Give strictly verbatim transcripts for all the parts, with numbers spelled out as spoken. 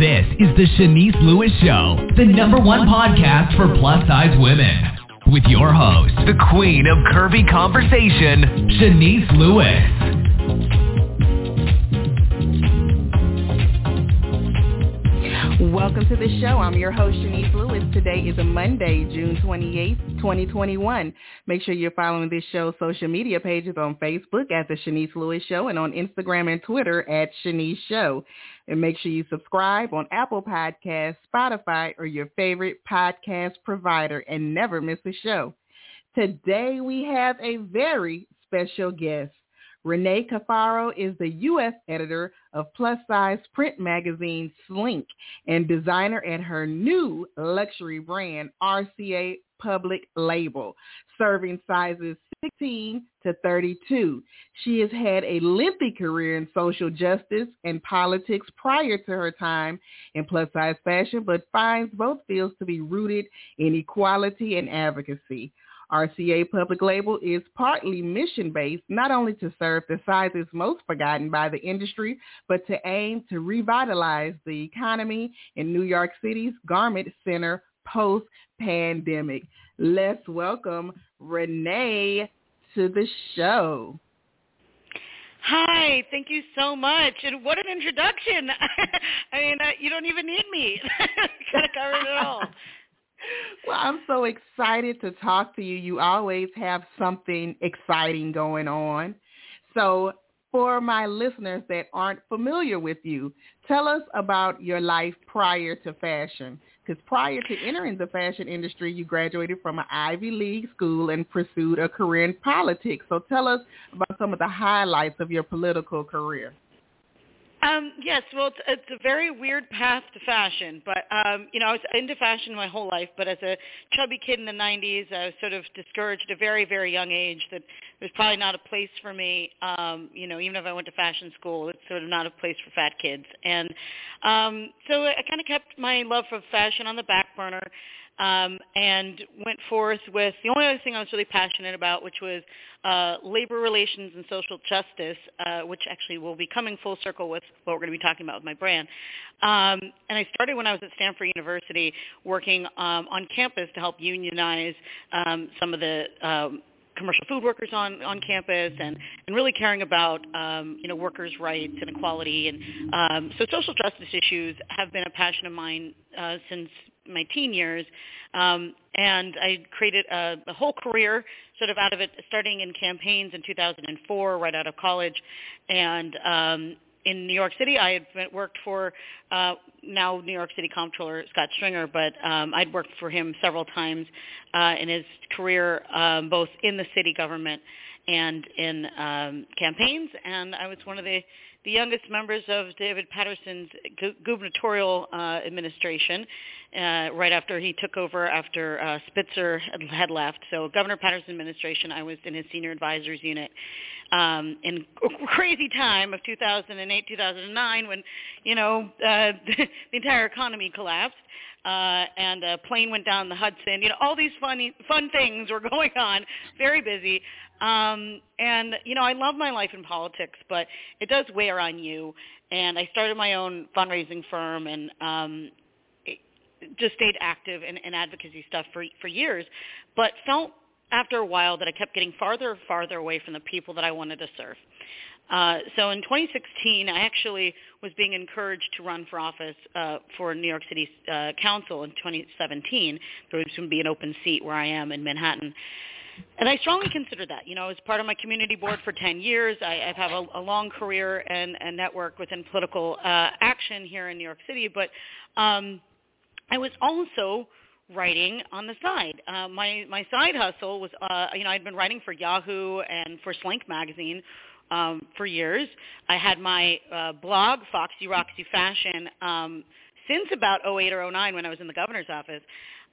This is the Shanice Lewis Show, the number one podcast for plus-size women. With your host, the queen of curvy conversation, Shanice Lewis. Welcome to the show. I'm your host, Shanice Lewis. Today is a Monday, June twenty-eighth, twenty twenty-one. Make sure you're following this show's social media pages on Facebook at The Shanice Lewis Show and on Instagram and Twitter at Shanice Show. And make sure you subscribe on Apple Podcasts, Spotify, or your favorite podcast provider and never miss a show. Today, we have a very special guest. Renee Cafaro is the U S editor of plus-size print magazine SLiNK and designer at her new luxury brand, R C A Public Label, serving sizes sixteen to thirty-two. She has had a lengthy career in social justice and politics prior to her time in plus-size fashion, but finds both fields to be rooted in equality and advocacy. R C A Public Label is partly mission-based, not only to serve the sizes most forgotten by the industry, but to aim to revitalize the economy in New York City's Garment Center post-pandemic. Let's welcome Renee to the show. Hi, thank you so much. And what an introduction. I mean, uh, you don't even need me. Kind of covered it all. Well, I'm so excited to talk to you. You always have something exciting going on. So for my listeners that aren't familiar with you, tell us about your life prior to fashion. Because prior to entering the fashion industry, you graduated from an Ivy League school and pursued a career in politics. So tell us about some of the highlights of your political career. Um, yes, well, it's, it's a very weird path to fashion, but, um, you know, I was into fashion my whole life, but as a chubby kid in the nineties, I was sort of discouraged at a very, very young age that it was probably not a place for me, um, you know, even if I went to fashion school, it's sort of not a place for fat kids. And um, so I kind of kept my love for fashion on the back burner. Um, and went forth with the only other thing I was really passionate about, which was uh, labor relations and social justice, uh, which actually will be coming full circle with what we're going to be talking about with my brand. Um, and I started when I was at Stanford University working um, on campus to help unionize um, some of the um, commercial food workers on, on campus and, and really caring about, um, you know, workers' rights and equality. And um, so social justice issues have been a passion of mine uh, since my teen years, um, and I created a, a whole career sort of out of it, starting in campaigns in two thousand four, right out of college, and um, in New York City, I had worked for uh, now New York City Comptroller Scott Stringer, but um, I'd worked for him several times uh, in his career, um, both in the city government and in um, campaigns, and I was one of the the youngest members of David Patterson's gu- gubernatorial uh, administration uh, right after he took over after uh, Spitzer had left. So Governor Patterson's administration, I was in his senior advisors unit um, in crazy time of two thousand eight, two thousand nine when, you know, uh, the entire economy collapsed. Uh, and a plane went down the Hudson. You know, all these funny, fun things were going on, very busy. Um, and, you know, I love my life in politics, but it does wear on you. And I started my own fundraising firm and um, just stayed active in, in advocacy stuff for, for years, but felt after a while that I kept getting farther and farther away from the people that I wanted to serve. Uh, so in twenty sixteen, I actually was being encouraged to run for office uh, for New York City uh, Council in twenty seventeen. There was going to be an open seat where I am in Manhattan. And I strongly consider that. You know, I was part of my community board for ten years. I, I've had a, a long career and a network within political uh, action here in New York City. But um, I was also writing on the side. Uh, my, my side hustle was, uh, you know, I'd been writing for Yahoo and for SLiNK Magazine Um, for years. I had my uh, blog, Foxy Roxy Fashion, um, since about oh eight or oh nine when I was in the governor's office.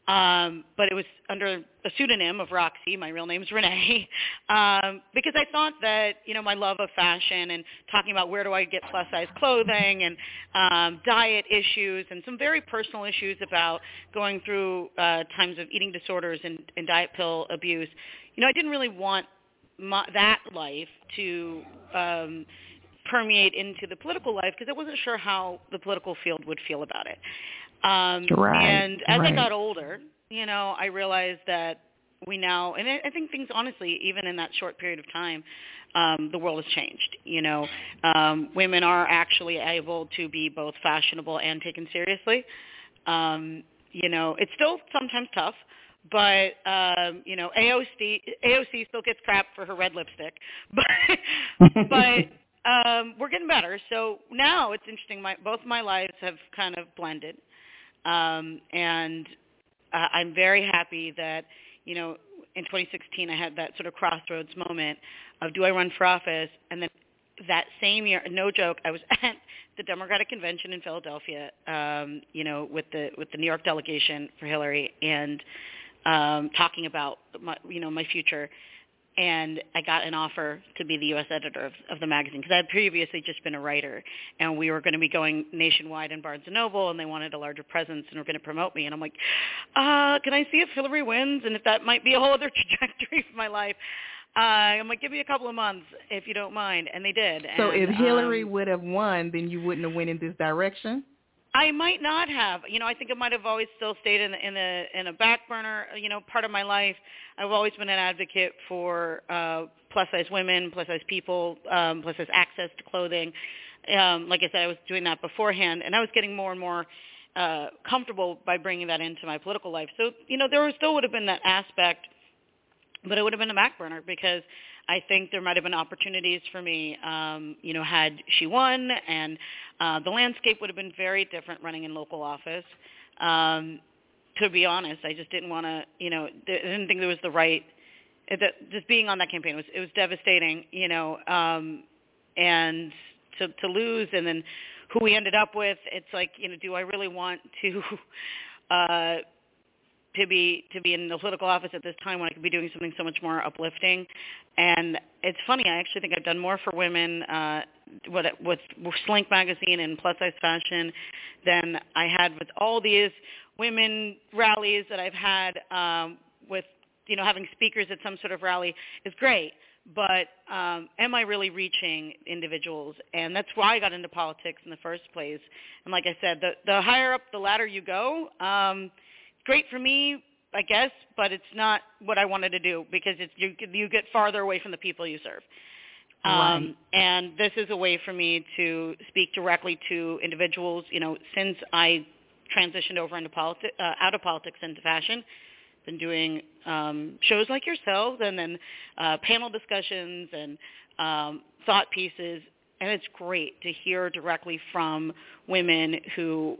Um, but it was under a pseudonym of Roxy. My real name's Renee. Um, because I thought that, you know, my love of fashion and talking about where do I get plus size clothing and um, diet issues and some very personal issues about going through uh, times of eating disorders and, and diet pill abuse. You know, I didn't really want My, that life to um, permeate into the political life because I wasn't sure how the political field would feel about it. Um, right, and as right. I got older, you know, I realized that we now, and I think things, honestly, even in that short period of time, um, the world has changed. You know, um, women are actually able to be both fashionable and taken seriously. Um, you know, it's still sometimes tough. But, um, you know, A O C still gets crap for her red lipstick. But, but um, we're getting better. So now it's interesting. My, both my lives have kind of blended. Um, and uh, I'm very happy that, you know, in twenty sixteen I had that sort of crossroads moment of do I run for office? And then that same year, no joke, I was at the Democratic Convention in Philadelphia, um, you know, with the with the New York delegation for Hillary. And... Um, talking about my, you know, my future, and I got an offer to be the U S editor of, of the magazine because I had previously just been a writer, and we were going to be going nationwide in Barnes and Noble, and they wanted a larger presence, and were going to promote me, and I'm like, uh, can I see if Hillary wins, and if that might be a whole other trajectory for my life. Uh, I'm like, give me a couple of months if you don't mind, and they did. So and, if Hillary um, would have won, then you wouldn't have went in this direction? I might not have. You know, I think I might have always still stayed in, in, a, in a back burner, you know, part of my life. I've always been an advocate for uh, plus-size women, plus-size people, um, plus-size access to clothing. Um, like I said, I was doing that beforehand, and I was getting more and more uh, comfortable by bringing that into my political life. So, you know, there still would have been that aspect, but it would have been a back burner because I think there might have been opportunities for me, um, you know, had she won, and uh, the landscape would have been very different running in local office. Um, to be honest, I just didn't want to, you know, I didn't think there was the right, that just being on that campaign was, it was devastating, you know, um, and to, to lose, and then who we ended up with, it's like, you know, do I really want to, uh, To be to be in the political office at this time when I could be doing something so much more uplifting. And it's funny, I actually think I've done more for women uh, with, with SLiNK magazine and plus size fashion than I had with all these women rallies that I've had. Um, with you know having speakers at some sort of rally is great, but um, am I really reaching individuals? And that's why I got into politics in the first place. And like I said, the the higher up the ladder you go. Um, Great for me, I guess, but it's not what I wanted to do because it's, you you get farther away from the people you serve. Right. Um, and this is a way for me to speak directly to individuals. You know, since I transitioned over into politi- uh, out of politics into fashion, been doing um, shows like yourselves and then uh, panel discussions and um, thought pieces, and it's great to hear directly from women who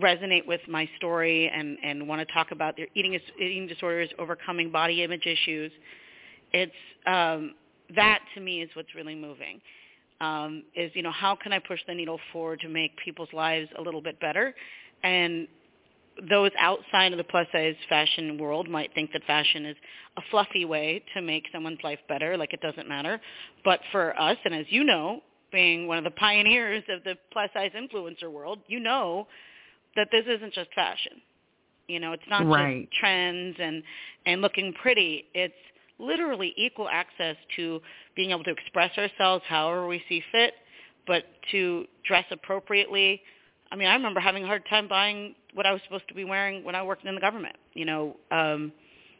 resonate with my story and, and want to talk about their eating eating disorders, overcoming body image issues. It's um, that to me is what's really moving. Um, is you know how can I push the needle forward to make people's lives a little bit better? And those outside of the plus size fashion world might think that fashion is a fluffy way to make someone's life better, like it doesn't matter. But for us, and as you know, being one of the pioneers of the plus size influencer world, you know. That this isn't just fashion. You know, it's not right. just trends and, and looking pretty. It's literally equal access to being able to express ourselves however we see fit, but to dress appropriately. I mean, I remember having a hard time buying what I was supposed to be wearing when I worked in the government, you know, um,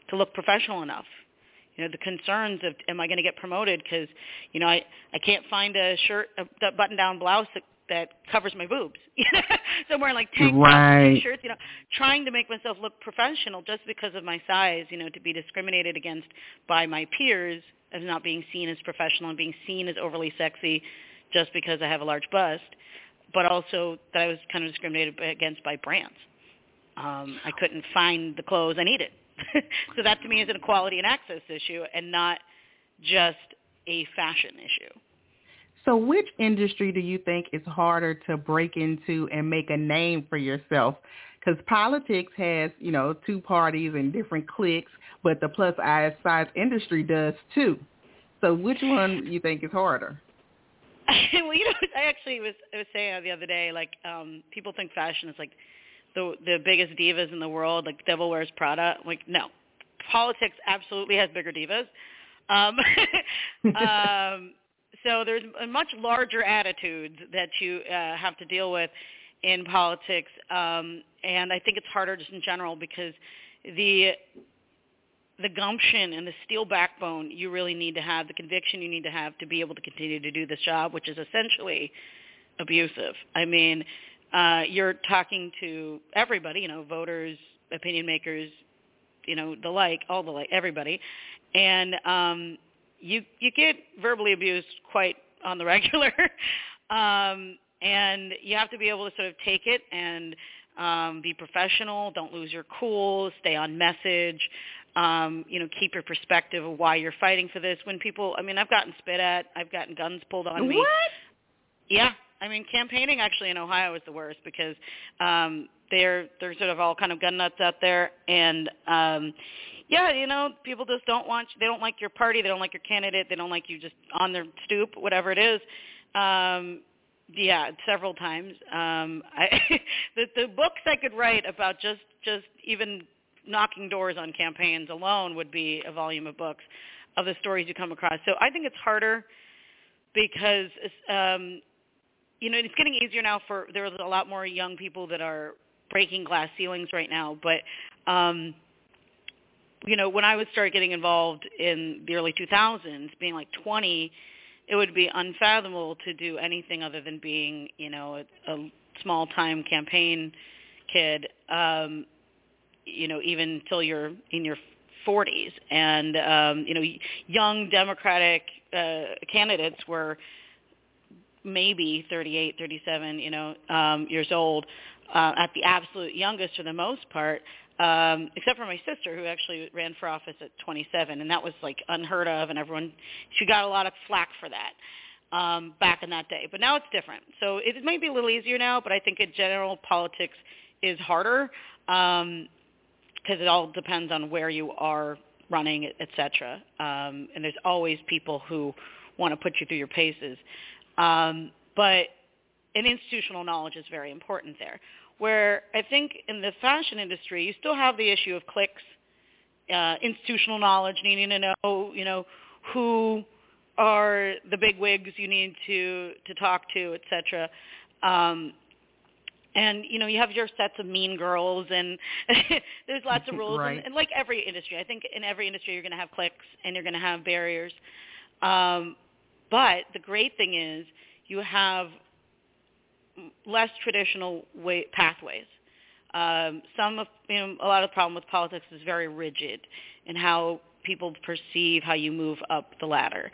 to look professional enough. You know, the concerns of, am I going to get promoted? Because, you know, I, I can't find a shirt, a button-down blouse that, that covers my boobs. So I'm wearing like tank tops and t-shirts, you know, trying to make myself look professional just because of my size, you know, to be discriminated against by my peers as not being seen as professional and being seen as overly sexy just because I have a large bust, but also that I was kind of discriminated against by brands. Um, I couldn't find the clothes I needed. So that to me is an equality and access issue and not just a fashion issue. So which industry do you think is harder to break into and make a name for yourself? Because politics has, you know, two parties and different cliques, but the plus size industry does too. So which one you think is harder? Well, you know, I actually was I was saying the other day, like um, people think fashion is like the the biggest divas in the world, like the devil wears Prada. I'm like, no, politics absolutely has bigger divas. Um, um So there's a much larger attitudes that you uh, have to deal with in politics, um, and I think it's harder just in general because the the gumption and the steel backbone you really need to have, the conviction you need to have to be able to continue to do this job, which is essentially abusive. I mean, uh, you're talking to everybody, you know, voters, opinion makers, you know, the like, all the like, everybody, and um, you you get verbally abused quite on the regular, um, and you have to be able to sort of take it and um, be professional, don't lose your cool, stay on message, um, you know, keep your perspective of why you're fighting for this. When people, I mean, I've gotten spit at, I've gotten guns pulled on me. What? Yeah. I mean, campaigning actually in Ohio is the worst because um, they're they're sort of all kind of gun nuts out there, and um, yeah, you know, people just don't want you, they don't like your party, they don't like your candidate, they don't like you just on their stoop, whatever it is. Um, yeah, several times. Um, I, the, the books I could write about just just even knocking doors on campaigns alone would be a volume of books of the stories you come across. So I think it's harder because. Um, You know, it's getting easier now for, there's a lot more young people that are breaking glass ceilings right now. But, um, you know, when I would start getting involved in the early two thousands, being like twenty, it would be unfathomable to do anything other than being, you know, a, a small-time campaign kid, um, you know, even till you're in your forties. And, um, you know, young Democratic uh, candidates were maybe thirty-eight, thirty-seven, you know, um, years old, uh, at the absolute youngest for the most part, um, except for my sister, who actually ran for office at twenty-seven, and that was, like, unheard of, and everyone, she got a lot of flack for that um, back in that day. But now it's different. So it might be a little easier now, but I think in general politics is harder because um, it all depends on where you are running, et cetera, um, and there's always people who want to put you through your paces. Um, but an institutional knowledge is very important there. Where I think in the fashion industry, you still have the issue of cliques, uh, institutional knowledge, needing to know, you know, who are the big wigs you need to, to talk to, et cetera. Um, and, you know, you have your sets of mean girls, and there's lots of rules. Right. and, and like every industry, I think in every industry you're going to have cliques and you're going to have barriers. Um But the great thing is you have less traditional way, pathways. Um, some of, you know, a lot of the problem with politics is very rigid in how people perceive how you move up the ladder.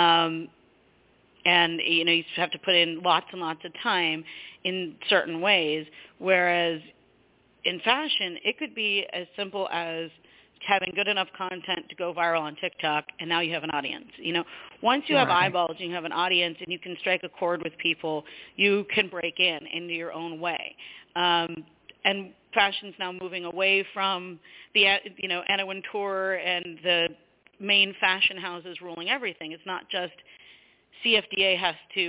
Um, and, you know, you have to put in lots and lots of time in certain ways, whereas in fashion it could be as simple as having good enough content to go viral on TikTok, and now you have an audience. You know, once you have right. eyeballs and you have an audience and you can strike a chord with people, you can break in into your own way. Um, and fashion's now moving away from the, you know, Anna Wintour and the main fashion houses ruling everything. It's not just C F D A has to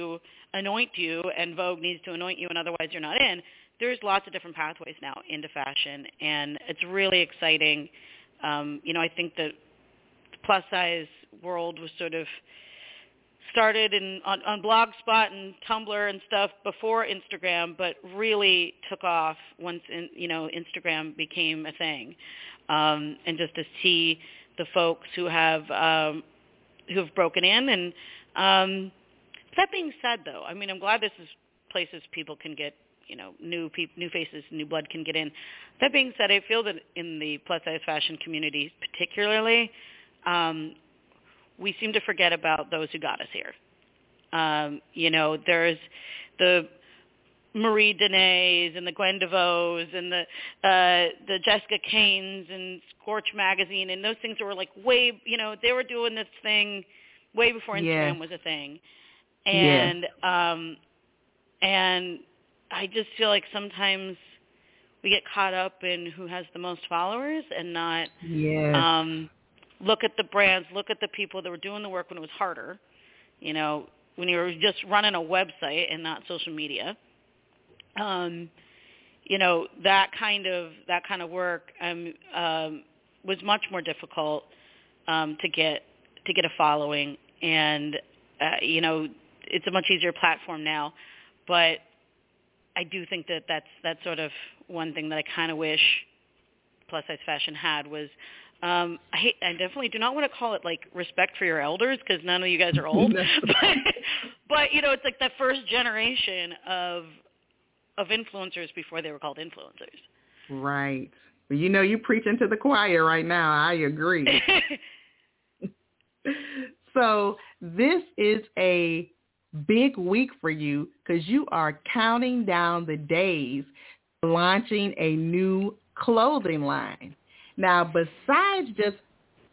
anoint you and Vogue needs to anoint you and otherwise you're not in. There's lots of different pathways now into fashion, and it's really exciting. Um, you know, I think the plus-size world was sort of started in, on, on Blogspot and Tumblr and stuff before Instagram, but really took off once, in, you know, Instagram became a thing. Um, and just to see the folks who have um, who have broken in. And um, that being said, though, I mean, I'm glad this is places people can get, you know, new people, new faces, new blood can get in. That being said, I feel that in the plus-size fashion community particularly, um, we seem to forget about those who got us here. Um, you know, there's the Marie Denis and the Gwen DeVos and the uh, the Jessica Cains and Scorch Magazine and those things that were like way, you know, they were doing this thing way before Instagram yeah. was a thing. And yeah. um, and I just feel like sometimes we get caught up in who has the most followers and not yes. um, look at the brands, look at the people that were doing the work when it was harder, you know, when you were just running a website and not social media. Um, you know, that kind of that kind of work um, um, was much more difficult um, to get to get a following, and uh, you know, it's a much easier platform now. But I do think that that's, that's sort of one thing that I kind of wish plus-size fashion had was um, I, hate, I definitely do not want to call it, like, respect for your elders because none of you guys are old. but, but, you know, it's like that first generation of of influencers before they were called influencers. Right. Well, you know, you're preaching to the choir right now. I agree. So this is a big week for you because you are counting down the days, launching a new clothing line. Now, besides just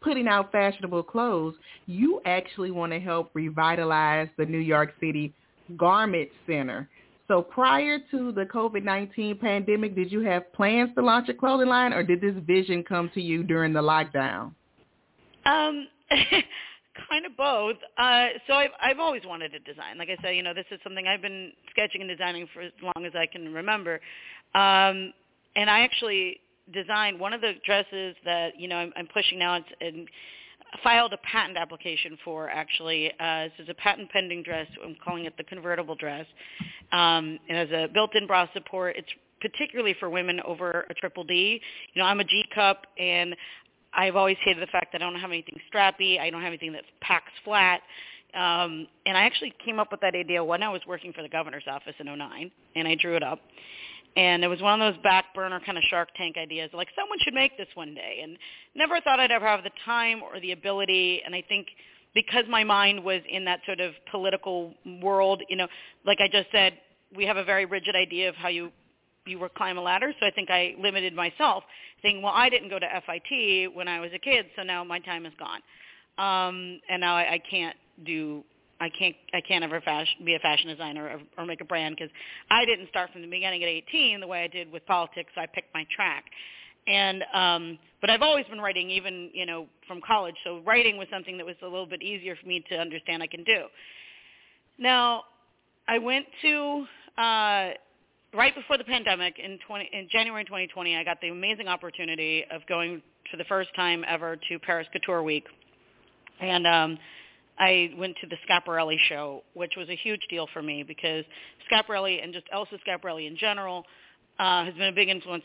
putting out fashionable clothes, you actually want to help revitalize the New York City Garment Center. So prior to the COVID nineteen pandemic, did you have plans to launch a clothing line, or did this vision come to you during the lockdown? Um, kind of both. Uh, so I've, I've always wanted to design. Like I said, you know, this is something I've been sketching and designing for as long as I can remember. Um, and I actually designed one of the dresses that, you know, I'm, I'm pushing now and, and filed a patent application for, actually. Uh, this is a patent pending dress. I'm calling it the convertible dress. Um, it has a built-in bra support. It's particularly for women over a triple D. You know, I'm a G-cup, and I've always hated the fact that I don't have anything strappy. I don't have anything that packs flat. Um, and I actually came up with that idea when I was working for the governor's office in oh nine, and I drew it up. And it was one of those back burner kind of Shark Tank ideas, like someone should make this one day. And never thought I'd ever have the time or the ability. And I think because my mind was in that sort of political world, you know, like I just said, we have a very rigid idea of how you, you were climb a ladder. So I think I limited myself, thinking, well, I didn't go to F I T when I was a kid, so now my time is gone. Um, and now I, I can't do I can't I can't ever fashion, be a fashion designer or, or make a brand because I didn't start from the beginning at eighteen the way I did with politics. So I picked my track, and um, but I've always been writing, even you know from college. So writing was something that was a little bit easier for me to understand I can do. Now, I went to uh, right before the pandemic in twenty in January twenty twenty. I got the amazing opportunity of going for the first time ever to Paris Couture Week, and um, I went to the Schiaparelli show, which was a huge deal for me because Schiaparelli and just Elsa Schiaparelli in general uh, has been a big influence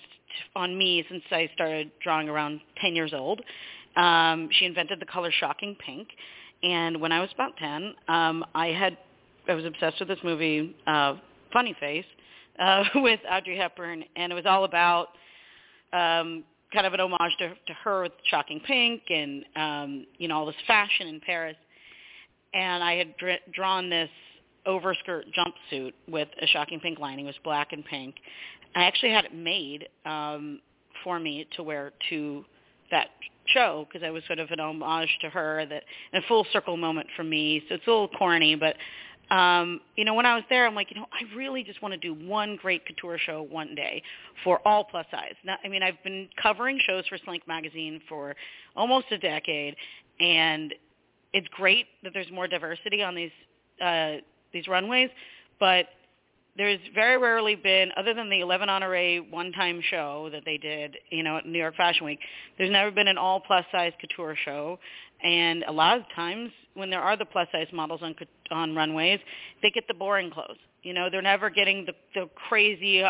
on me since I started drawing around ten years old. Um, she invented the color shocking pink, and when I was about ten, um, I had I was obsessed with this movie, uh, Funny Face, uh, with Audrey Hepburn, and it was all about um, kind of an homage to, to her with shocking pink and um, you know all this fashion in Paris. And I had dr- drawn this overskirt jumpsuit with a shocking pink lining. It was black and pink. I actually had it made um, for me to wear to that show because I was sort of an homage to her, that and a full circle moment for me. So it's a little corny, but um, you know, when I was there, I'm like, you know, I really just want to do one great couture show one day for all plus size. Now, I mean, I've been covering shows for SLiNK magazine for almost a decade, and it's great that there's more diversity on these uh, these runways, but there's very rarely been, other than the eleven Honoree one-time show that they did, you know, at New York Fashion Week, there's never been an all plus-size couture show. And a lot of times when there are the plus-size models on on runways, they get the boring clothes. You know, they're never getting the, the crazy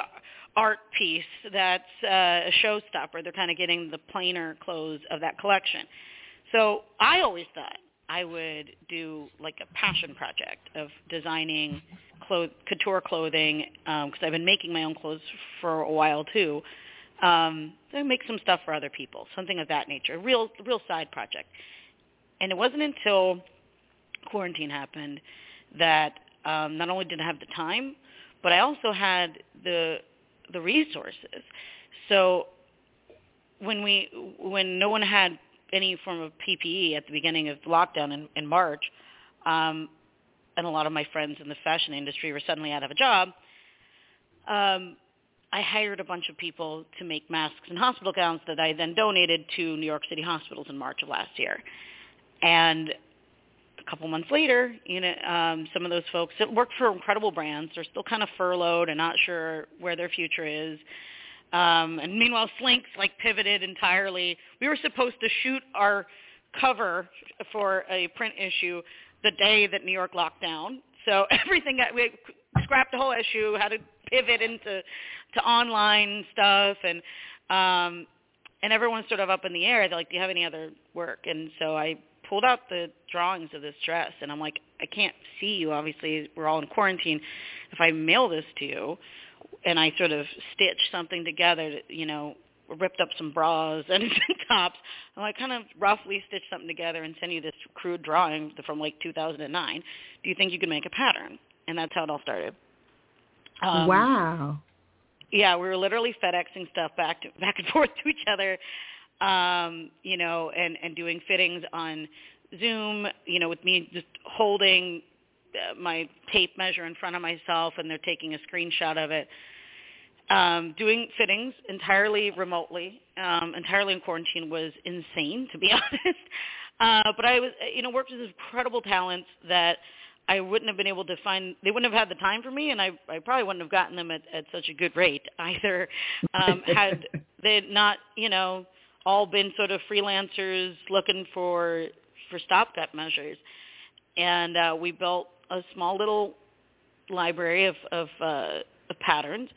art piece that's uh, a showstopper. They're kind of getting the plainer clothes of that collection. So I always thought I would do like a passion project of designing cloth- couture clothing because um, I've been making my own clothes for a while too. Um, so I make some stuff for other people, something of that nature, a real, real side project. And it wasn't until quarantine happened that um, not only did I have the time, but I also had the the resources. So when we when no one had any form of P P E at the beginning of lockdown in, in March, um, and a lot of my friends in the fashion industry were suddenly out of a job, um, I hired a bunch of people to make masks and hospital gowns that I then donated to New York City hospitals in March of last year. And a couple months later, you know, um, some of those folks that work for incredible brands are still kind of furloughed and not sure where their future is. Um, and meanwhile, SLiNK's like pivoted entirely. We were supposed to shoot our cover for a print issue the day that New York locked down. So everything, we scrapped the whole issue, had to pivot into to online stuff, and um, and everyone's sort of up in the air. They're like, do you have any other work? And so I pulled out the drawings of this dress, and I'm like, I can't see you. Obviously, we're all in quarantine. If I mail this to you, and I sort of stitch something together, to, you know, ripped up some bras and some tops, and I kind of roughly stitch something together and send you this crude drawing from like two thousand nine. Do you think you could make a pattern? And that's how it all started. Um, wow. Yeah, we were literally FedExing stuff back to, back and forth to each other, um, you know, and, and doing fittings on Zoom, you know, with me just holding my tape measure in front of myself, and they're taking a screenshot of it. Um, doing fittings entirely remotely, um, entirely in quarantine was insane, to be honest. Uh, but I was, you know, worked with incredible talents that I wouldn't have been able to find. They wouldn't have had the time for me, and I, I probably wouldn't have gotten them at, at such a good rate either. Um, had they not, you know, all been sort of freelancers looking for for stopgap measures, and uh, we built a small little library of of, uh, of patterns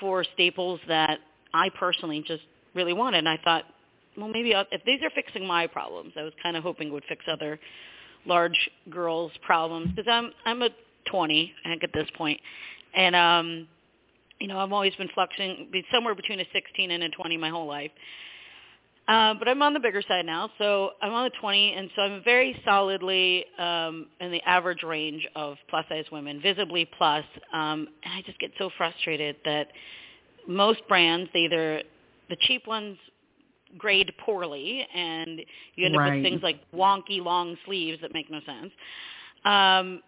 for staples that I personally just really wanted. And I thought, well, maybe I'll, if these are fixing my problems, I was kind of hoping it would fix other large girls' problems, because I'm I'm a twenty, I think, at this point. And, um, you know, I've always been fluxing somewhere between a sixteen and a twenty my whole life. Uh, but I'm on the bigger side now, so I'm on the twenty, and so I'm very solidly um, in the average range of plus-size women, visibly plus, um, and I just get so frustrated that most brands, they either, the cheap ones grade poorly, and you end up right. with things like wonky long sleeves that make no sense, um,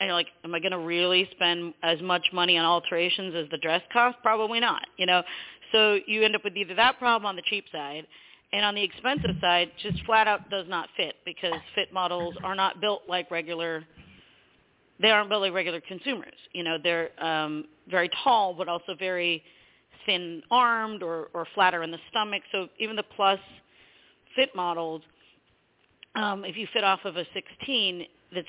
and you're like, am I going to really spend as much money on alterations as the dress cost? Probably not, you know. So you end up with either that problem on the cheap side, and on the expensive side, just flat out does not fit, because fit models are not built like regular. They aren't built like regular consumers. You know, they're um, very tall, but also very thin-armed or, or flatter in the stomach. So even the plus fit models, um, if you fit off of a sixteen that's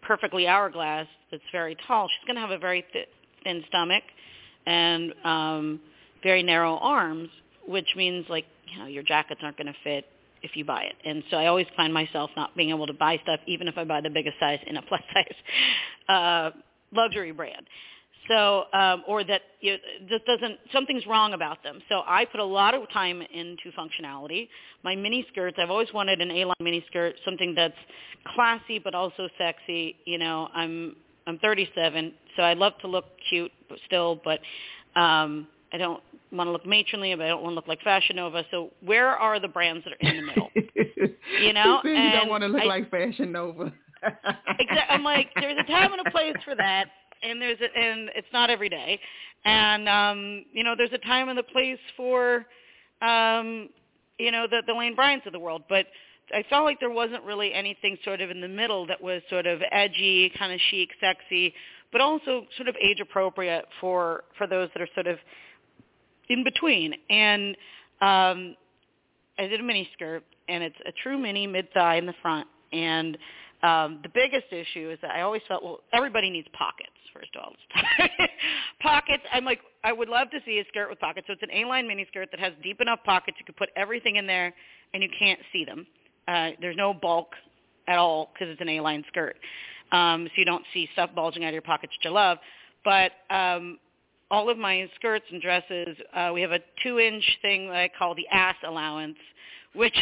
perfectly hourglass, that's very tall, she's going to have a very th- thin stomach, and um, very narrow arms, which means, like, you know, your jackets aren't going to fit if you buy it. And so I always find myself not being able to buy stuff, even if I buy the biggest size in a plus size uh, luxury brand. So, um, or that you, just doesn't, something's wrong about them. So I put a lot of time into functionality. My mini skirts, I've always wanted an A-line mini skirt, something that's classy but also sexy. You know, I'm I'm thirty-seven, so I love to look cute still, but um, I don't want to look matronly, but I don't want to look like Fashion Nova. So where are the brands that are in the middle? You know, you and don't want to look I, like Fashion Nova. Exactly. I'm like, there's a time and a place for that, and there's a, and it's not every day. And um, you know, there's a time and a place for um, you know, the, the Lane Bryants of the world, but I felt like there wasn't really anything sort of in the middle that was sort of edgy, kind of chic, sexy, but also sort of age appropriate for, for those that are sort of in between. And um, I did a mini skirt, and it's a true mini mid-thigh in the front. And um, the biggest issue is that I always felt, well, everybody needs pockets, first of all. Pockets, I'm like, I would love to see a skirt with pockets. So it's an A-line mini skirt that has deep enough pockets you could put everything in there, and you can't see them. Uh, there's no bulk at all because it's an A-line skirt. Um, so you don't see stuff bulging out of your pockets, which I love. But um, all of my skirts and dresses, uh, we have a two-inch thing that I call the ass allowance, which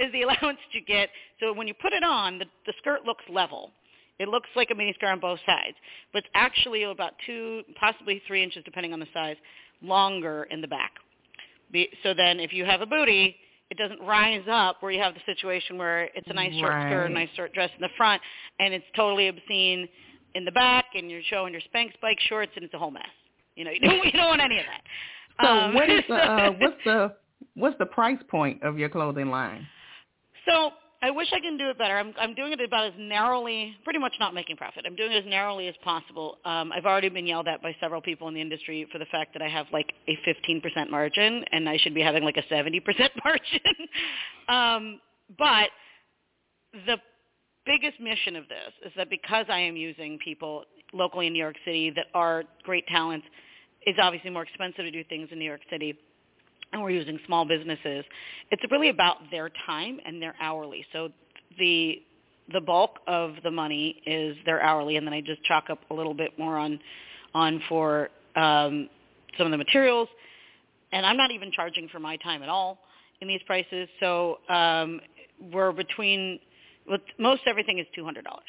is the allowance that you get. So when you put it on, the, the skirt looks level. It looks like a miniskirt on both sides, but it's actually about two, possibly three inches, depending on the size, longer in the back. Be, so then if you have a booty, it doesn't rise up where you have the situation where it's a nice short right. skirt, a nice short dress in the front, and it's totally obscene in the back, and you're showing your Spanx bike shorts, and it's a whole mess. You know, you don't, you don't want any of that. So um, what is the, uh, what's the what's the price point of your clothing line? So I wish I can do it better. I'm I'm doing it about as narrowly, pretty much not making profit. I'm doing it as narrowly as possible. Um, I've already been yelled at by several people in the industry for the fact that I have like a fifteen percent margin, and I should be having like a seventy percent margin. um, but the biggest mission of this is that because I am using people locally in New York City that are great talents, it's obviously more expensive to do things in New York City, and we're using small businesses. It's really about their time and their hourly. So the the bulk of the money is their hourly, and then I just chalk up a little bit more on on for um, some of the materials. And I'm not even charging for my time at all in these prices. So um, we're between – most everything is two hundred dollars.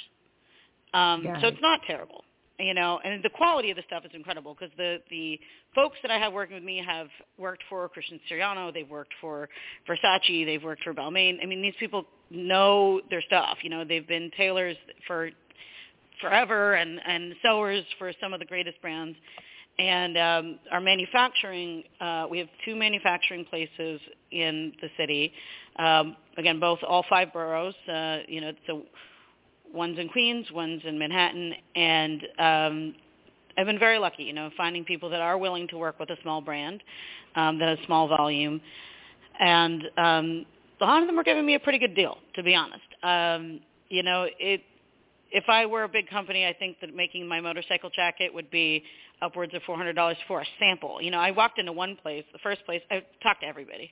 Um, yeah. So it's not terrible, you know. And the quality of the stuff is incredible because the, the folks that I have working with me have worked for Christian Siriano. They've worked for Versace. They've worked for Balmain. I mean, these people know their stuff. You know, they've been tailors for forever and, and sewers for some of the greatest brands. And um, our manufacturing, uh, we have two manufacturing places in the city. Um, again, both all five boroughs. Uh, you know, so one's in Queens, one's in Manhattan, and um, I've been very lucky. You know, finding people that are willing to work with a small brand um, that has small volume, and um, a lot of them are giving me a pretty good deal, to be honest. Um, you know, it. If I were a big company, I think that making my motorcycle jacket would be upwards of four hundred dollars for a sample. You know, I walked into one place, the first place, I talked to everybody.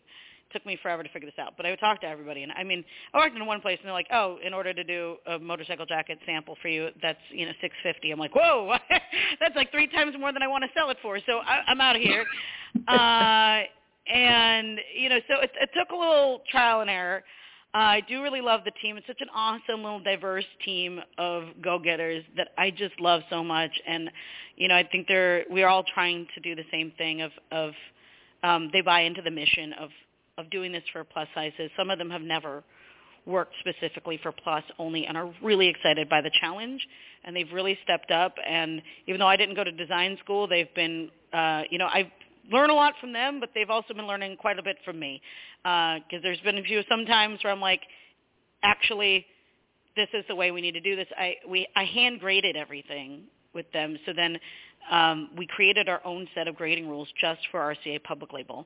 It took me forever to figure this out, but I would talk to everybody. And I mean, I walked into one place and they're like, oh, in order to do a motorcycle jacket sample for you, that's, you know, six fifty. I'm like, whoa, that's like three times more than I want to sell it for. So I, I'm out of here. uh, and, you know, so it, it took a little trial and error. Uh, I do really love the team. It's such an awesome little diverse team of go-getters that I just love so much. And, you know, I think they're we're all trying to do the same thing of, of um, they buy into the mission of, of doing this for plus sizes. Some of them have never worked specifically for plus only and are really excited by the challenge. And they've really stepped up. And even though I didn't go to design school, they've been, uh, you know, I've learn a lot from them, but they've also been learning quite a bit from me because uh, there's been a few sometimes where I'm like, actually, this is the way we need to do this. I we I hand graded everything with them, so then um, we created our own set of grading rules just for R C A Public Label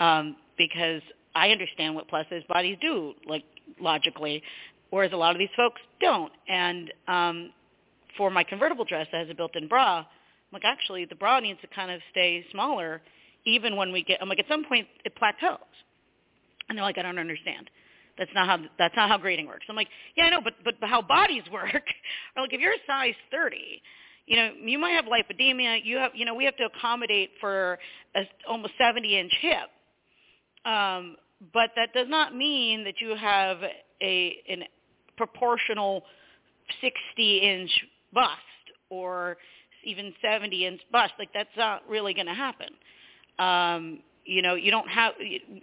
um, because I understand what plus size bodies do, like logically, whereas a lot of these folks don't. And um, for my convertible dress that has a built-in bra, I'm like, actually, the bra needs to kind of stay smaller even when we get – I'm like, at some point, it plateaus. And they're like, I don't understand. That's not how that's not how grading works. I'm like, yeah, I know, but, but how bodies work – or like, if you're a size thirty, you know, you might have lipedema. You have, you know, we have to accommodate for a almost seventy-inch hip. Um, but that does not mean that you have a an proportional sixty-inch bust or – even seventy inch bust, like that's not really going to happen. Um, you know, you don't have,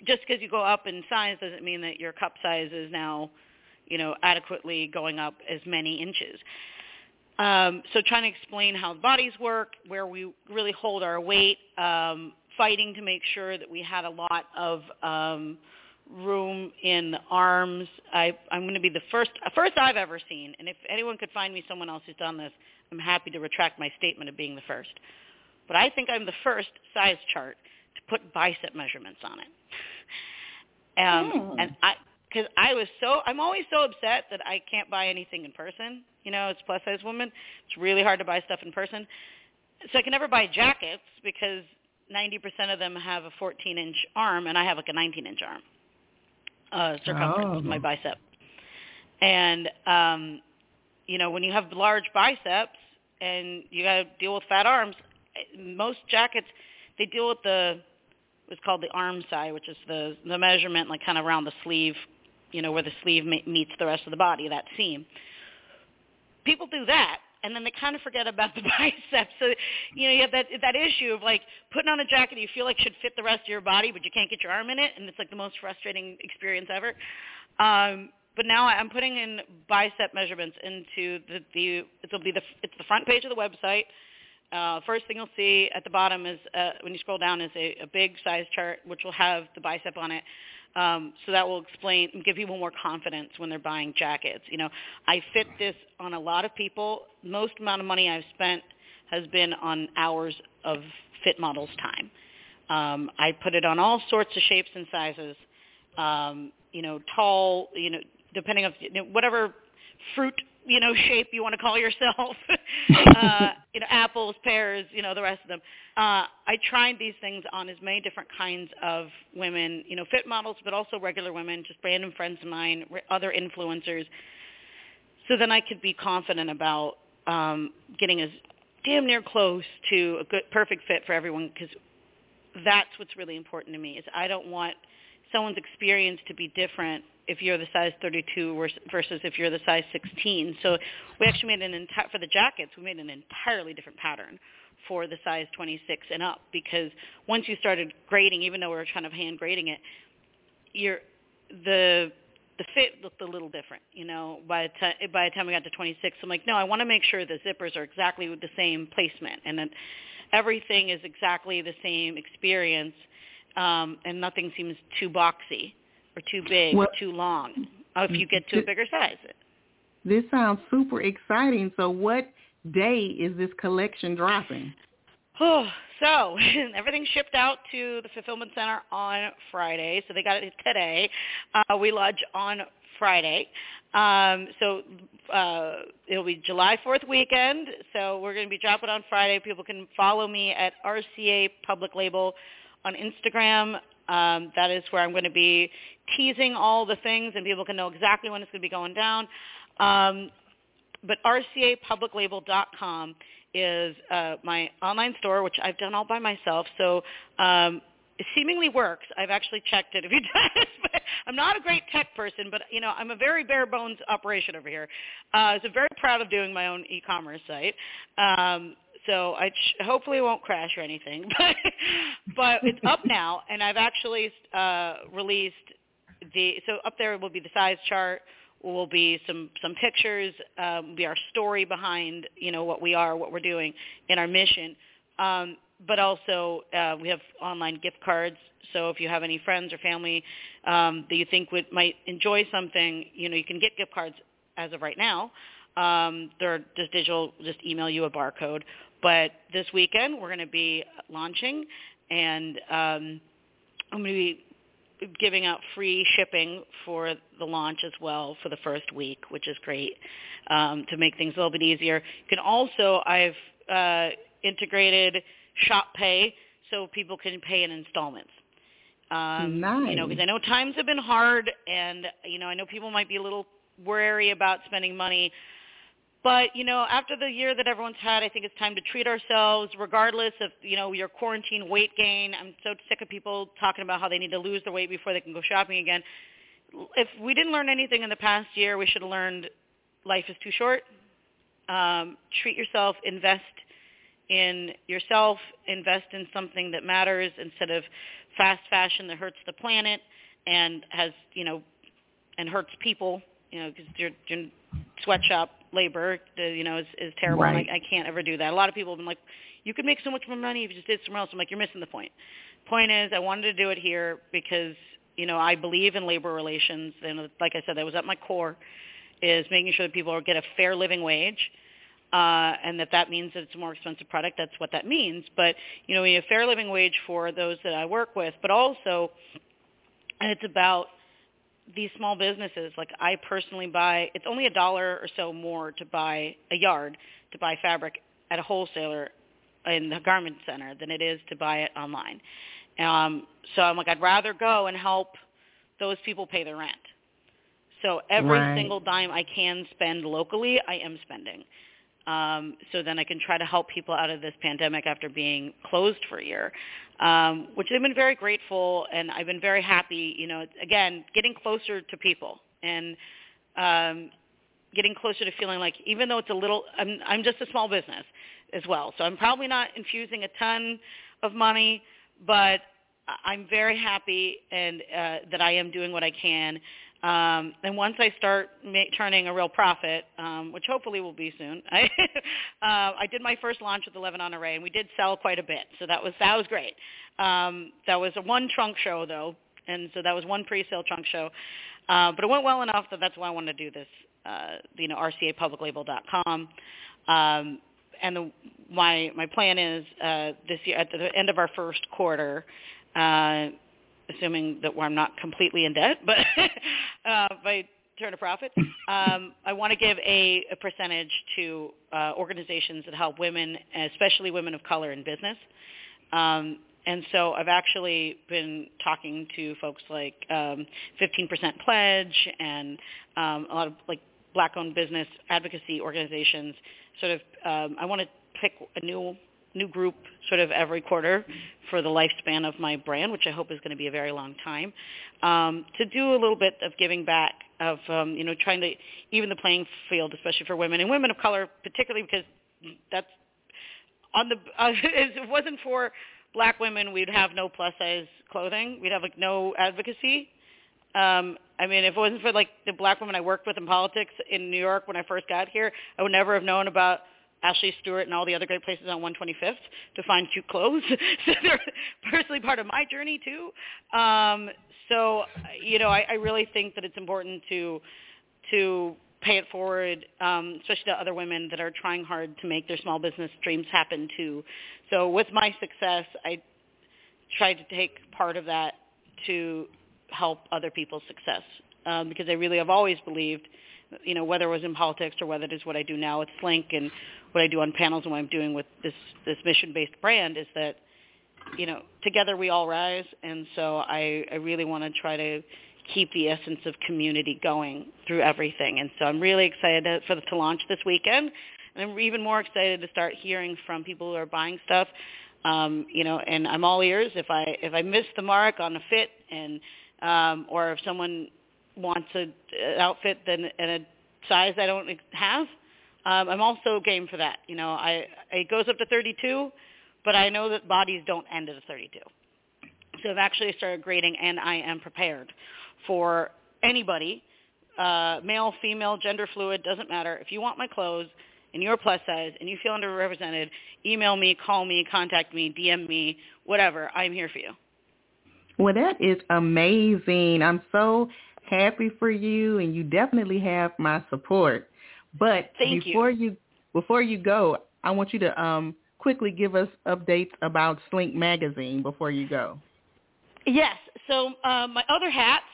just because you go up in size doesn't mean that your cup size is now, you know, adequately going up as many inches. Um, so trying to explain how bodies work, where we really hold our weight, um, fighting to make sure that we had a lot of um, room in the arms. I, I'm going to be the first, first I've ever seen, and if anyone could find me someone else who's done this, I'm happy to retract my statement of being the first. But I think I'm the first size chart to put bicep measurements on it. Um, mm. And I, because I was so, I'm always so upset that I can't buy anything in person. You know, it's plus size woman. It's really hard to buy stuff in person. So I can never buy jackets because ninety percent of them have a fourteen inch arm and I have like a nineteen inch arm. Uh, circumference oh. of my bicep. And, um, you know, when you have large biceps and you got to deal with fat arms, most jackets, they deal with the, what's called the arm side, which is the the measurement, like kind of around the sleeve, you know, where the sleeve meets the rest of the body, that seam. People do that, and then they kind of forget about the biceps. So, you know, you have that that issue of, like, putting on a jacket you feel like should fit the rest of your body, but you can't get your arm in it, and it's, like, the most frustrating experience ever. Um But now I'm putting in bicep measurements into the, the it'll be the it's the front page of the website. Uh, first thing you'll see at the bottom is uh, when you scroll down is a, a big size chart which will have the bicep on it. Um, so that will explain and give people more confidence when they're buying jackets. You know, I fit this on a lot of people. Most amount of money I've spent has been on hours of fit models' time. Um, I put it on all sorts of shapes and sizes. Um, you know, tall. You know. Depending on, you know, whatever fruit, you know, shape you want to call yourself, uh, you know, apples, pears, you know, the rest of them. Uh, I tried these things on as many different kinds of women, you know, fit models, but also regular women, just random friends of mine, other influencers. So then I could be confident about um, getting as damn near close to a good, perfect fit for everyone, because that's what's really important to me is I don't want someone's experience to be different if you're the size thirty-two versus if you're the size sixteen. So we actually made an entire, for the jackets, we made an entirely different pattern for the size twenty-six and up, because once you started grading, even though we were kind of hand grading it, you're, the the fit looked a little different, you know, by the, t- by the time we got to twenty-six. I'm like, no, I want to make sure the zippers are exactly the same placement and then everything is exactly the same experience, um, and nothing seems too boxy or too big, well, or too long if you get to a bigger size. This sounds super exciting. So what day is this collection dropping? Oh, so everything shipped out to the fulfillment center on Friday. So they got it today. Uh, we launch on Friday. Um, so uh, it'll be July fourth weekend. So we're going to be dropping on Friday. People can follow me at R C A Public Label on Instagram. Um, that is where I'm going to be teasing all the things, and people can know exactly when it's going to be going down. Um, but R C A public label dot com is uh, my online store, which I've done all by myself. So um, it seemingly works. I've actually checked it a few times. But I'm not a great tech person, but, you know, I'm a very bare-bones operation over here. Uh, so very proud of doing my own e-commerce site. Um So I ch- hopefully it won't crash or anything, but, but it's up now, and I've actually uh, released the – so up there will be the size chart, will be some, some pictures, um, will be our story behind, you know, what we are, what we're doing, and our mission. Um, but also uh, we have online gift cards, so if you have any friends or family um, that you think would might enjoy something, you know, you can get gift cards as of right now. Um, they're just digital, just email you a barcode. But this weekend, we're going to be launching, and um, I'm going to be giving out free shipping for the launch as well for the first week, which is great, um, to make things a little bit easier. You can also, I've uh, integrated Shop Pay so people can pay in installments. Um, nice. You know, because I know times have been hard, and, you know, I know people might be a little wary about spending money. But, you know, after the year that everyone's had, I think it's time to treat ourselves, regardless of, you know, your quarantine weight gain. I'm so sick of people talking about how they need to lose their weight before they can go shopping again. If we didn't learn anything in the past year, we should have learned life is too short. Um, treat yourself, invest in yourself, invest in something that matters instead of fast fashion that hurts the planet and has, you know, and hurts people, you know, because you're, you're sweatshop labor, you know, is, is terrible. Right. I, I can't ever do that. A lot of people have been like, you could make so much more money if you just did somewhere else. I'm like, you're missing the point. Point is, I wanted to do it here because, you know, I believe in labor relations. And like I said, that was at my core, is making sure that people get a fair living wage. Uh, and that that means that it's a more expensive product. That's what that means. But, you know, we need a fair living wage for those that I work with. But also, it's about these small businesses. Like, I personally buy, it's only a dollar or so more to buy a yard, to buy fabric at a wholesaler in the garment center than it is to buy it online. Um, so I'm like, I'd rather go and help those people pay their rent. So every right. single dime I can spend locally, I am spending. Um, so then I can try to help people out of this pandemic after being closed for a year, um, which I've been very grateful, and I've been very happy, you know, again, getting closer to people and um, getting closer to feeling like, even though it's a little, I'm, I'm just a small business as well, so I'm probably not infusing a ton of money, but I'm very happy and uh, that I am doing what I can. Um, and once I start ma- turning a real profit, um, which hopefully will be soon, I, uh, I did my first launch with eleven Honoree, and we did sell quite a bit, so that was that was great. Um, that was a one trunk show though, and so that was one pre-sale trunk show, uh, but it went well enough that that's why I wanted to do this. Uh, you know, R C A public label dot com, um, and the, my my plan is uh, this year at the end of our first quarter. Uh, assuming that I'm not completely in debt, but uh, by turn a profit. Um, I want to give a, a percentage to uh, organizations that help women, especially women of color, in business. Um, and so I've actually been talking to folks like um, fifteen percent Pledge and um, a lot of like Black-owned business advocacy organizations. Sort of, um, I want to pick a new new group sort of every quarter for the lifespan of my brand, which I hope is going to be a very long time, um, to do a little bit of giving back, of, um, you know, trying to even the playing field, especially for women and women of color, particularly because that's on the, uh, if it wasn't for Black women, we'd have no plus size clothing. We'd have like no advocacy. Um, I mean, if it wasn't for like the Black women I worked with in politics in New York when I first got here, I would never have known about Ashley Stewart and all the other great places on one twenty-fifth to find cute clothes. So they're personally part of my journey too. Um, so, you know, I, I really think that it's important to to pay it forward, um, especially to other women that are trying hard to make their small business dreams happen too. So with my success, I tried to take part of that to help other people's success, um, because I really have always believed, you know, whether it was in politics or whether it is what I do now with SLiNK and what I do on panels and what I'm doing with this, this mission-based brand, is that, you know, together we all rise. And so I, I really want to try to keep the essence of community going through everything. And so I'm really excited for the, to launch this weekend. And I'm even more excited to start hearing from people who are buying stuff, um, you know, and I'm all ears. If I, if I miss the mark on a fit and um, or if someone wants a, an outfit than and a size I don't have, um, I'm also game for that. You know, I it goes up to thirty-two, but I know that bodies don't end at a thirty-two. So I've actually started grading, and I am prepared for anybody, uh, male, female, gender fluid, doesn't matter. If you want my clothes and you're plus size and you feel underrepresented, email me, call me, contact me, D M me, whatever. I'm here for you. Well, that is amazing. I'm so happy for you, and you definitely have my support. But Thank before you. you before you go, I want you to um, quickly give us updates about SLiNK Magazine before you go. Yes. So um, my other hats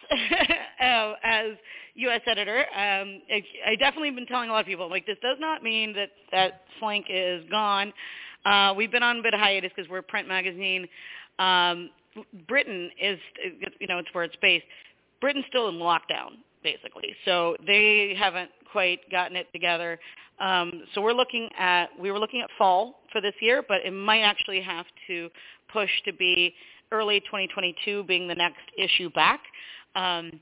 uh, as U S editor, um, I, I definitely have been telling a lot of people, like, this does not mean that, that SLiNK is gone. Uh, we've been on a bit of hiatus because we're a print magazine. Um, Britain is, you know, it's where it's based. Britain's still in lockdown, basically, so they haven't quite gotten it together. Um, so we're looking at we were looking at fall for this year, but it might actually have to push to be early twenty twenty-two, being the next issue back. Um,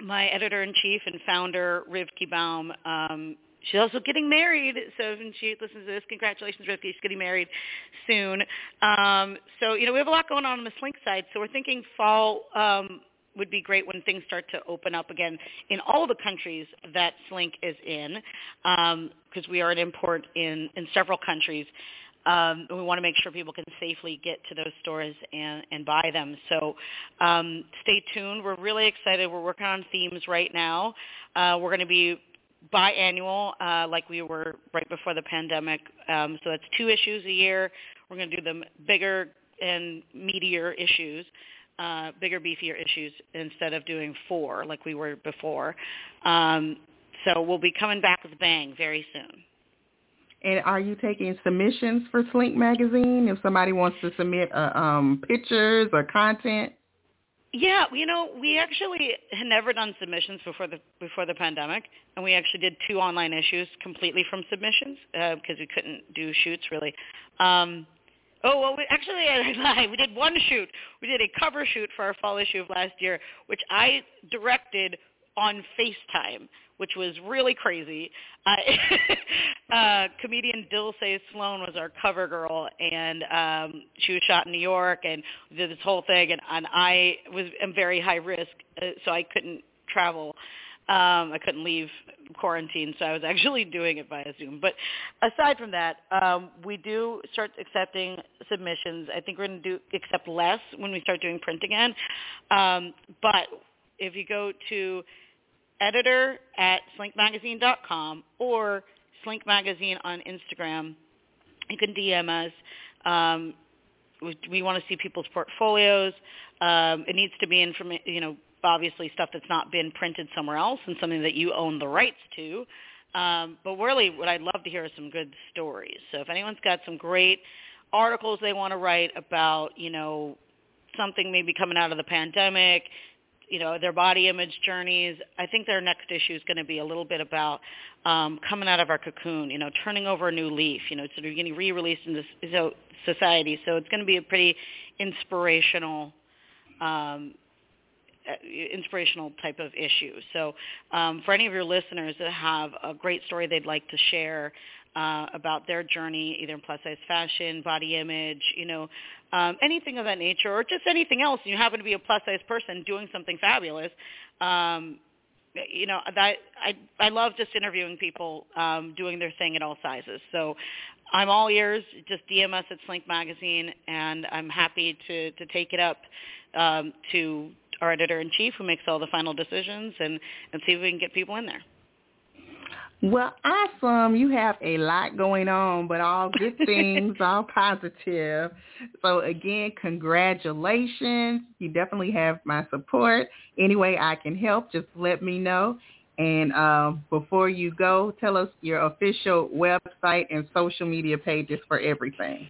my editor-in-chief and founder, Rivki Baum, um, she's also getting married, so when she listens to this, congratulations, Rivki. She's getting married soon. Um, so, you know, we have a lot going on on the SLiNK side, so we're thinking fall um, – would be great when things start to open up again in all the countries that SLiNK is in, because um, we are an import in, in several countries. Um, we want to make sure people can safely get to those stores and, and buy them. So um, stay tuned. We're really excited. We're working on themes right now. Uh, we're going to be biannual, uh, like we were right before the pandemic. Um, so that's two issues a year. We're going to do them bigger and meatier issues. Uh, bigger, beefier issues instead of doing four like we were before. Um, so we'll be coming back with a bang very soon. And are you taking submissions for SLiNK Magazine if somebody wants to submit uh, um, pictures or content? Yeah, you know, we actually had never done submissions before the before the pandemic, and we actually did two online issues completely from submissions uh, because we couldn't do shoots really. Um Oh, well, we actually, I lied. We did one shoot. We did a cover shoot for our fall issue of last year, which I directed on FaceTime, which was really crazy. Uh, uh, comedian Dilsey Sloan was our cover girl, and um, she was shot in New York and did this whole thing, and, and I was am very high risk, uh, so I couldn't travel. Um, I couldn't leave quarantine, so I was actually doing it via Zoom. But aside from that, um, we do start accepting submissions. I think we're going to do accept less when we start doing print again. Um, but if you go to editor at slink magazine dot com or SLiNK Magazine on Instagram, you can D M us. Um, we, we want to see people's portfolios. Um, it needs to be informa- you know, obviously stuff that's not been printed somewhere else and something that you own the rights to. Um, but really what I'd love to hear is some good stories. So if anyone's got some great articles they want to write about, you know, something maybe coming out of the pandemic, you know, their body image journeys, I think their next issue is going to be a little bit about um, coming out of our cocoon, you know, turning over a new leaf, you know, sort of getting re-released into so, society. So it's going to be a pretty inspirational um inspirational type of issue. So um, for any of your listeners that have a great story they'd like to share uh, about their journey, either in plus-size fashion, body image, you know, um, anything of that nature, or just anything else, you happen to be a plus-size person doing something fabulous, um, you know, that, I, I love just interviewing people um, doing their thing at all sizes. So I'm all ears. Just D M us at SLiNK Magazine, and I'm happy to, to take it up um, to our editor-in-chief, who makes all the final decisions, and, and see if we can get people in there. Well, awesome. You have a lot going on, but all good things, all positive. So, again, congratulations. You definitely have my support. Any way I can help, just let me know. And um, before you go, tell us your official website and social media pages for everything.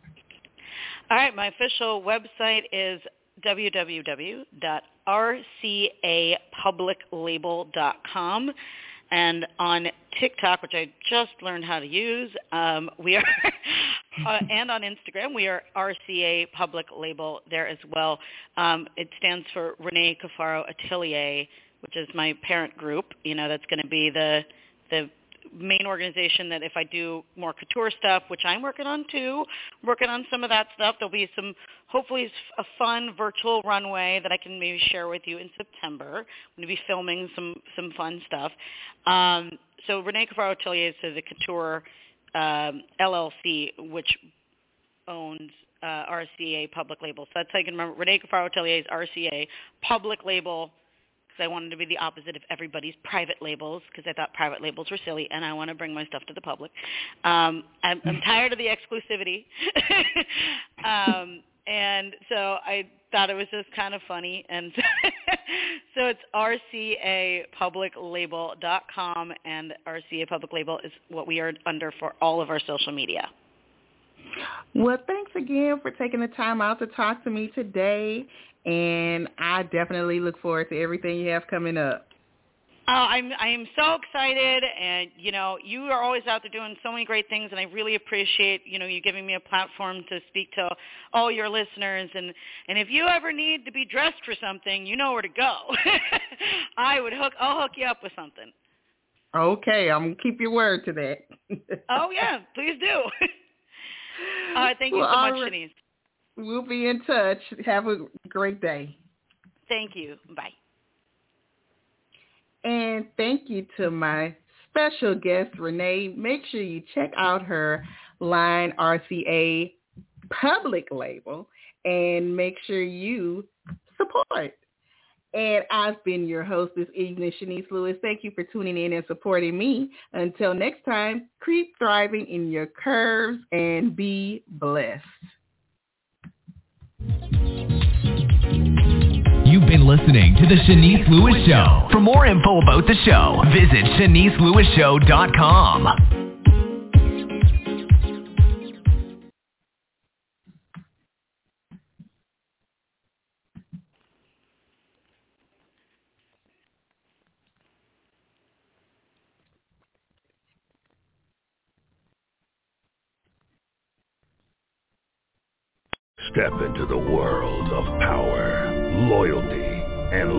All right. My official website is w w w dot r c a public label dot com, and on TikTok, which I just learned how to use, um, we are, uh, and on Instagram, we are R C A Public Label there as well. Um, it stands for Renee Cafaro Atelier, which is my parent group. You know, that's going to be the the main organization that if I do more couture stuff, which I'm working on too, working on some of that stuff, there'll be some, hopefully a fun virtual runway that I can maybe share with you in September. I'm going to be filming some, some fun stuff. Um, so Renee Cafaro Atelier is the couture um, L L C, which owns uh, R C A Public Label. So that's how you can remember. Renee Cafaro Atelier is R C A Public Label. I wanted to be the opposite of everybody's private labels, because I thought private labels were silly, and I want to bring my stuff to the public. Um, I'm, I'm tired of the exclusivity. um, and so I thought it was just kind of funny. And so it's r c a public label dot com, and R C A Public Label is what we are under for all of our social media. Well, thanks again for taking the time out to talk to me today. And I definitely look forward to everything you have coming up. Oh, I'm I'm so excited. And, you know, you are always out there doing so many great things. And I really appreciate, you know, you giving me a platform to speak to all your listeners. And, and if you ever need to be dressed for something, you know where to go. I would hook, I'll hook you up with something. Okay. I'm going to keep your word to that. Oh, yeah. Please do. Uh, thank you well, so much, right. Shanice. We'll be in touch. Have a great day. Thank you. Bye. And thank you to my special guest, Renee. Make sure you check out her line, R C A Public Label, and make sure you support. And I've been your host this evening, Shanice Lewis. Thank you for tuning in and supporting me. Until next time, keep thriving in your curves and be blessed. You've been listening to The Shanice Lewis Show. For more info about the show, visit Shanice Lewis Show dot com. Step into the world of power, loyalty, and